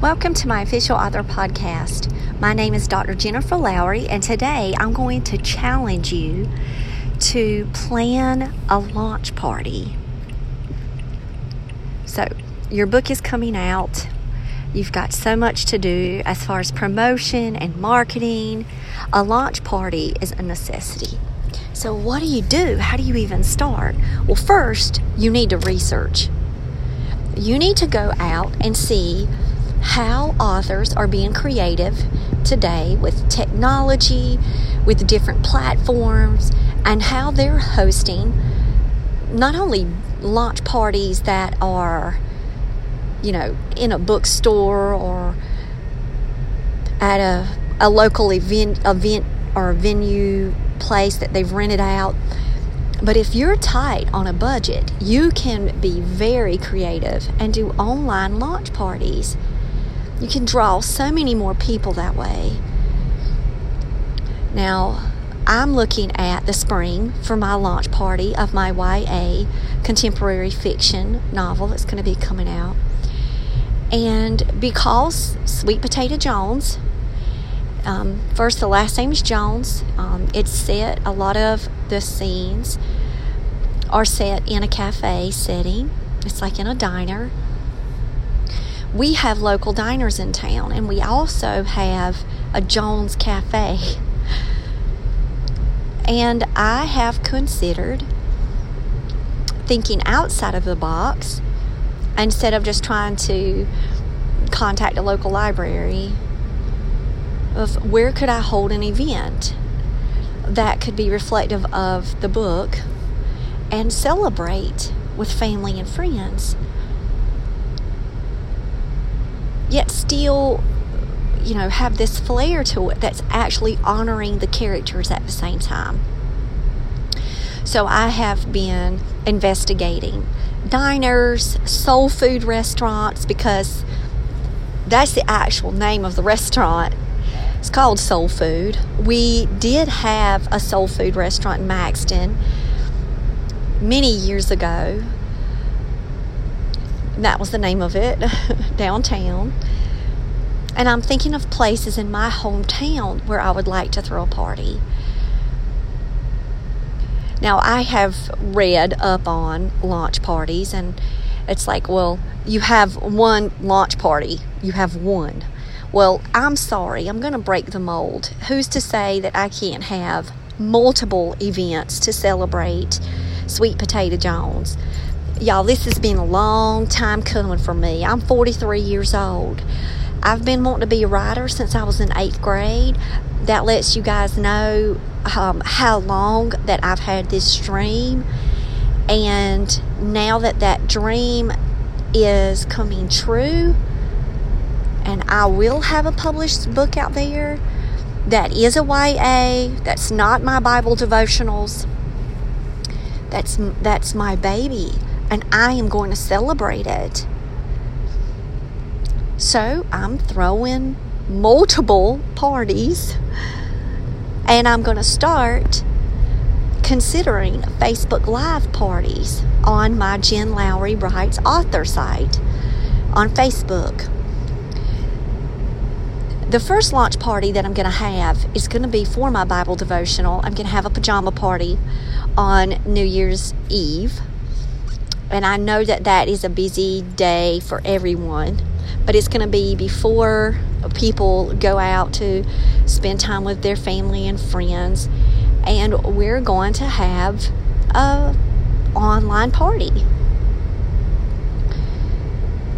Welcome to my Official Author Podcast. My name is Dr. Jennifer Lowry, and today I'm going to challenge you to plan a launch party. So, your book is coming out. You've got so much to do as far as promotion and marketing. A launch party is a necessity. So, what do you do? How do you even start? Well, first, you need to research. You need to go out and see how authors are being creative today with technology, with different platforms, and how they're hosting not only launch parties that are, in a bookstore or at a local event or venue place that they've rented out. But if you're tight on a budget, you can be very creative and do online launch parties. You can draw so many more people that way. Now, I'm looking at the spring for my launch party of my YA contemporary fiction novel that's going to be coming out. And because Sweet Potato Jones, first the last name is Jones, it's set, a lot of the scenes are set in a cafe setting. It's like in a diner. We have local diners in town, and we also have a Jones Cafe. And I have considered thinking outside of the box instead of just trying to contact a local library of where could I hold an event that could be reflective of the book and celebrate with family and friends. Yet still, have this flair to it that's actually honoring the characters at the same time. So I have been investigating diners, soul food restaurants, because that's the actual name of the restaurant. It's called Soul Food. We did have a soul food restaurant in Maxton many years ago. That was the name of it, downtown. And I'm thinking of places in my hometown where I would like to throw a party. Now, I have read up on launch parties, and it's like, well, you have one launch party. You have one. Well, I'm sorry. I'm going to break the mold. Who's to say that I can't have multiple events to celebrate Sweet Potato Jones? Y'all, this has been a long time coming for me. I'm 43 years old. I've been wanting to be a writer since I was in 8th grade. That lets you guys know how long that I've had this dream. And now that dream is coming true, and I will have a published book out there that is a YA, that's not my Bible devotionals. That's my baby. And I am going to celebrate it. So I'm throwing multiple parties. And I'm going to start considering Facebook Live parties on my Jen Lowry Writes author site on Facebook. The first launch party that I'm going to have is going to be for my Bible devotional. I'm going to have a pajama party on New Year's Eve. And I know that is a busy day for everyone, but it's going to be before people go out to spend time with their family and friends, and we're going to have a online party.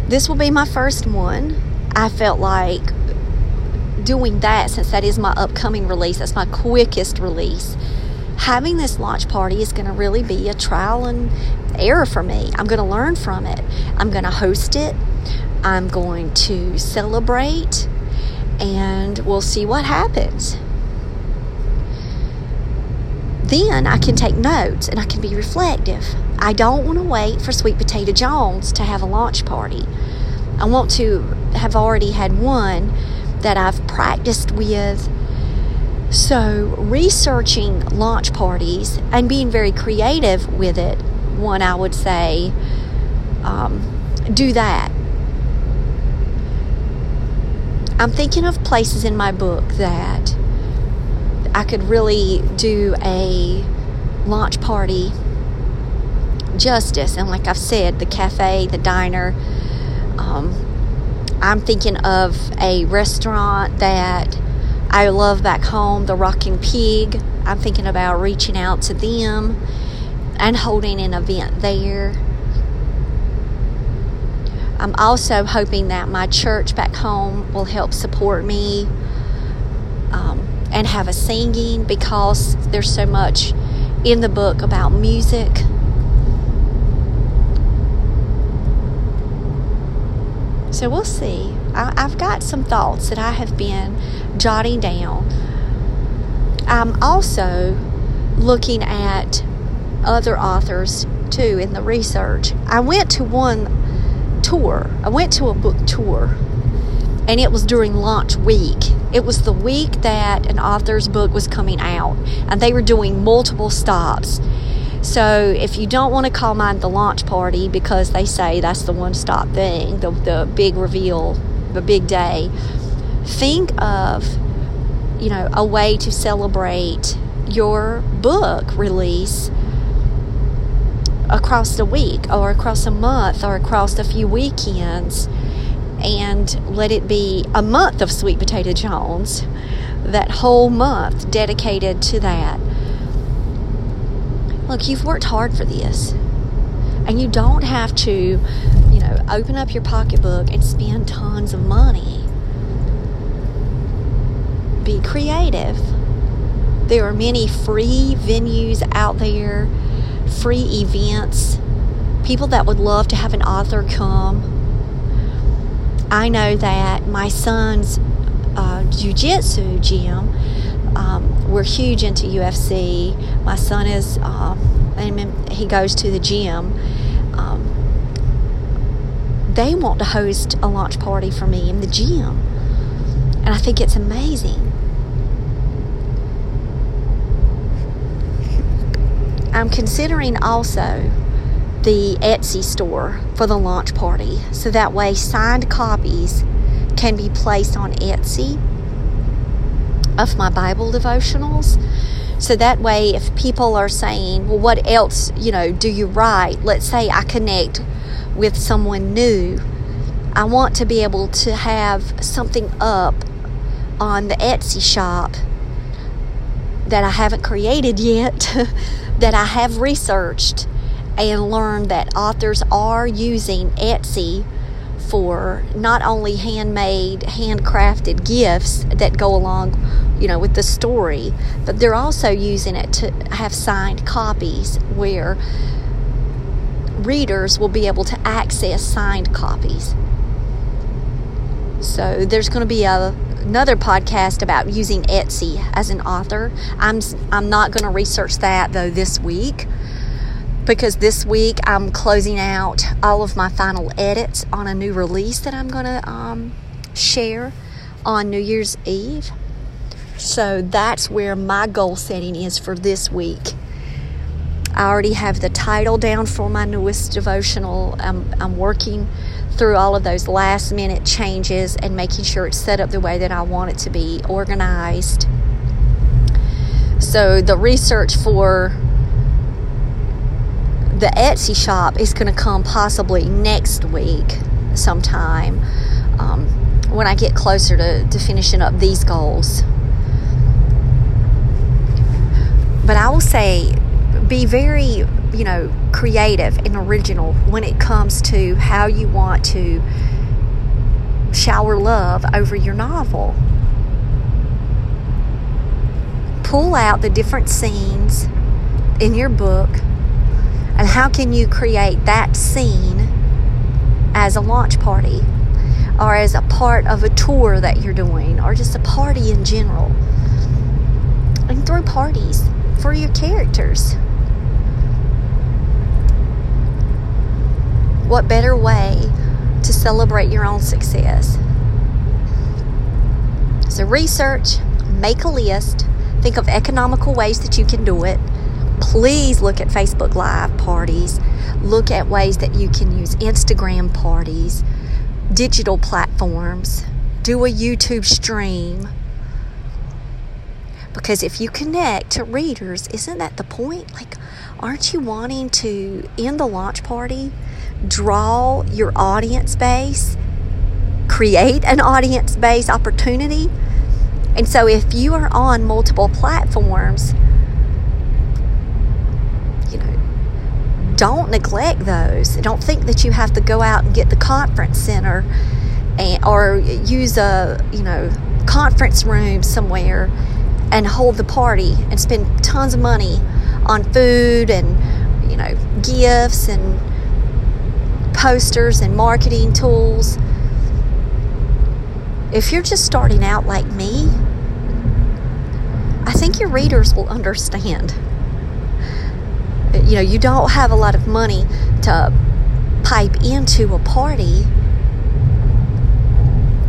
This will be my first one. I felt like doing that, since that is my upcoming release, that's my quickest release. Having this launch party is going to really be a trial and error for me. I'm going to learn from it. I'm going to host it. I'm going to celebrate, and we'll see what happens. Then I can take notes and I can be reflective. I don't want to wait for Sweet Potato Jones to have a launch party. I want to have already had one that I've practiced with. So researching launch parties and being very creative with it, one, I would say, do that. I'm thinking of places in my book that I could really do a launch party justice. And like I've said, the cafe, the diner. I'm thinking of a restaurant that I love back home, the Rocking Pig. I'm thinking about reaching out to them and holding an event there. I'm also hoping that my church back home will help support me and have a singing, because there's so much in the book about music. So we'll see. I've got some thoughts that I have been jotting down. I'm also looking at other authors too in the research. I went to one tour. I went to a book tour, and it was during launch week. It was the week that an author's book was coming out, and they were doing multiple stops. So if you don't want to call mine the launch party, because they say that's the one-stop thing, the big reveal, the big day, think of, you know, a way to celebrate your book release across the week or across a month or across a few weekends, and let it be a month of Sweet Potato Jones, that whole month dedicated to that. Look, you've worked hard for this, and you don't have to, you know, open up your pocketbook and spend tons of money. Be creative. There are many free venues out there, free events, people that would love to have an author come. I know that my son's jiu-jitsu gym, we're huge into UFC. My son is, and he goes to the gym. They want to host a launch party for me in the gym, and I think it's amazing. I'm considering also the Etsy store for the launch party, so that way signed copies can be placed on Etsy of my Bible devotionals. So that way, if people are saying, well, what else, you know, do you write? Let's say I connect with someone new. I want to be able to have something up on the Etsy shop that I haven't created yet, that I have researched and learned that authors are using Etsy for not only handmade, handcrafted gifts that go along, you know, with the story, but they're also using it to have signed copies where readers will be able to access signed copies. So there's going to be another podcast about using Etsy as an author. I'm not going to research that though this week, because this week I'm closing out all of my final edits on a new release that I'm going to share on New Year's Eve. So that's where my goal setting is for this week. I already have the title down for my newest devotional. I'm working through all of those last minute changes and making sure it's set up the way that I want it to be organized. So the research for the Etsy shop is going to come possibly next week sometime, when I get closer to finishing up these goals. But I will say, be very, you know, creative and original when it comes to how you want to shower love over your novel. Pull out the different scenes in your book, and how can you create that scene as a launch party, or as a part of a tour that you're doing, or just a party in general? And throw parties for your characters. What better way to celebrate your own success? So research, make a list, think of economical ways that you can do it. Please look at Facebook Live parties. Look at ways that you can use Instagram parties, digital platforms. do a YouTube stream. Because if you connect to readers, isn't that the point? Like, aren't you wanting to, in the launch party, draw your audience base, create an audience base opportunity? And so if you are on multiple platforms, you know, don't neglect those. Don't think that you have to go out and get the conference center and, or use a, you know, conference room somewhere and hold the party and spend tons of money on food and, you know, gifts and posters and marketing tools. If you're just starting out like me, I think your readers will understand. You know, you don't have a lot of money to pipe into a party.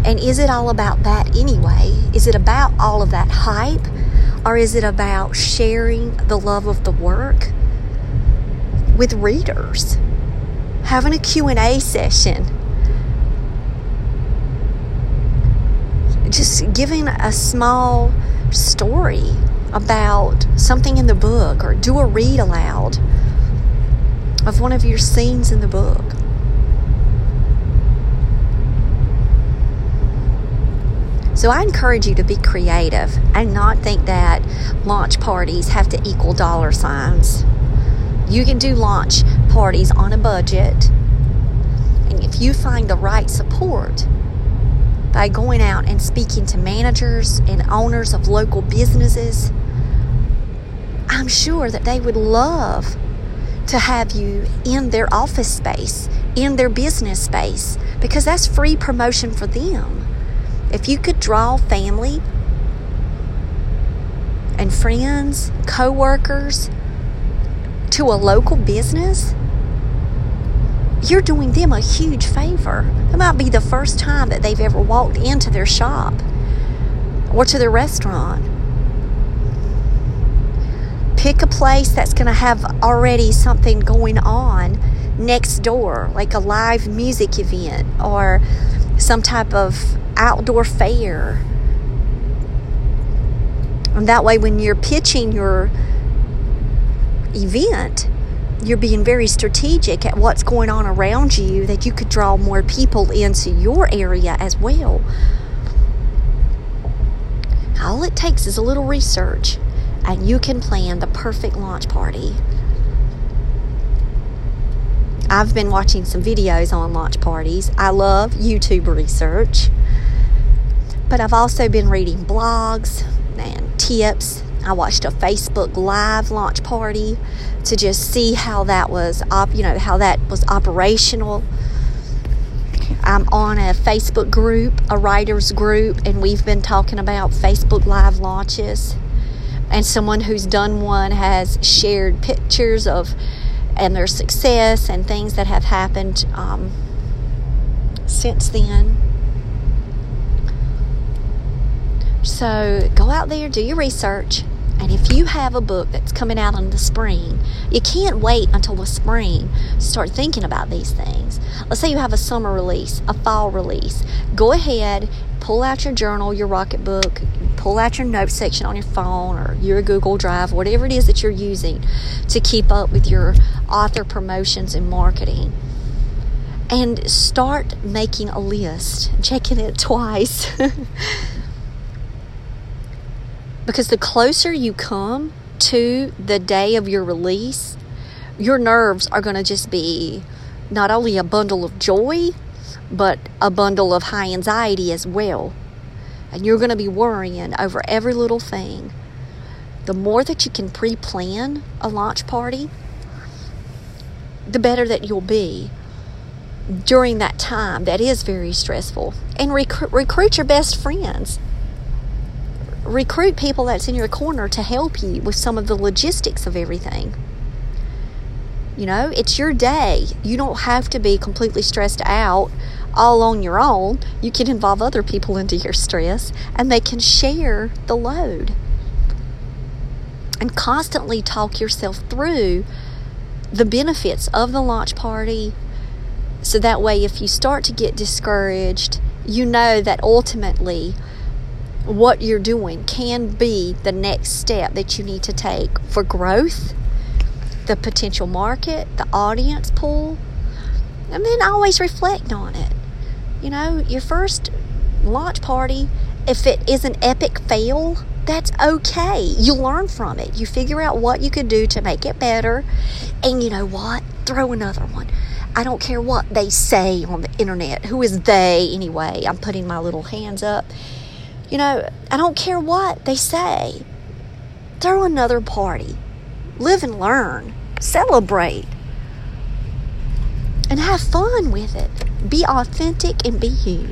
And is it all about that anyway? Is it about all of that hype? Or is it about sharing the love of the work with readers? Having a Q&A session. Just giving a small story about something in the book, or do a read aloud of one of your scenes in the book. So I encourage you to be creative and not think that launch parties have to equal dollar signs. You can do launch parties on a budget. And if you find the right support by going out and speaking to managers and owners of local businesses, I'm sure that they would love to have you in their office space, in their business space, because that's free promotion for them. If you could draw family and friends, co-workers to a local business, you're doing them a huge favor. It might be the first time that they've ever walked into their shop or to their restaurant. Pick a place that's going to have already something going on next door, like a live music event or some type of outdoor fair. And that way, when you're pitching your event, you're being very strategic at what's going on around you, that you could draw more people into your area as well. All it takes is a little research, and you can plan the perfect launch party. I've been watching some videos on launch parties. I love YouTube research, but I've also been reading blogs and tips. I watched a Facebook Live launch party to just see how that was, how that was operational. I'm on a Facebook group, a writers group, and we've been talking about Facebook Live launches. And someone who's done one has shared pictures of and their success and things that have happened since then. So go out there, do your research. And if you have a book that's coming out in the spring, you can't wait until the spring to start thinking about these things. Let's say you have a summer release, a fall release. Go ahead, pull out your journal, your rocket book, pull out your notes section on your phone or your Google Drive, whatever it is that you're using to keep up with your author promotions and marketing. And start making a list, checking it twice. Because the closer you come to the day of your release, your nerves are going to just be not only a bundle of joy, but a bundle of high anxiety as well. And you're going to be worrying over every little thing. The more that you can pre-plan a launch party, the better that you'll be during that time. That is very stressful. And recruit your best friends. Recruit people that's in your corner to help you with some of the logistics of everything. You know, it's your day. You don't have to be completely stressed out all on your own. You can involve other people into your stress, and they can share the load. And constantly talk yourself through the benefits of the launch party, so that way if you start to get discouraged you know that ultimately what you're doing can be the next step that you need to take for growth, the potential market, the audience pool. And then always reflect on it. You know, your first launch party, if it is an epic fail, that's okay. You learn from it. You figure out what you can do to make it better. And you know what? Throw another one. I don't care what they say on the internet. Who is they anyway? I'm putting my little hands up. You know, I don't care what they say. Throw another party. Live and learn. Celebrate. And have fun with it. Be authentic and be you.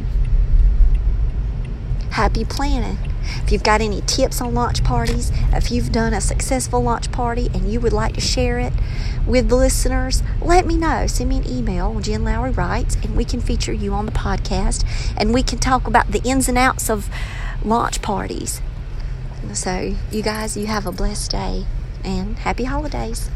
Happy planning. If you've got any tips on launch parties, if you've done a successful launch party and you would like to share it with the listeners, let me know. Send me an email, Jen Lowry Writes, and we can feature you on the podcast. And we can talk about the ins and outs of launch parties. So you guys, you have a blessed day and happy holidays.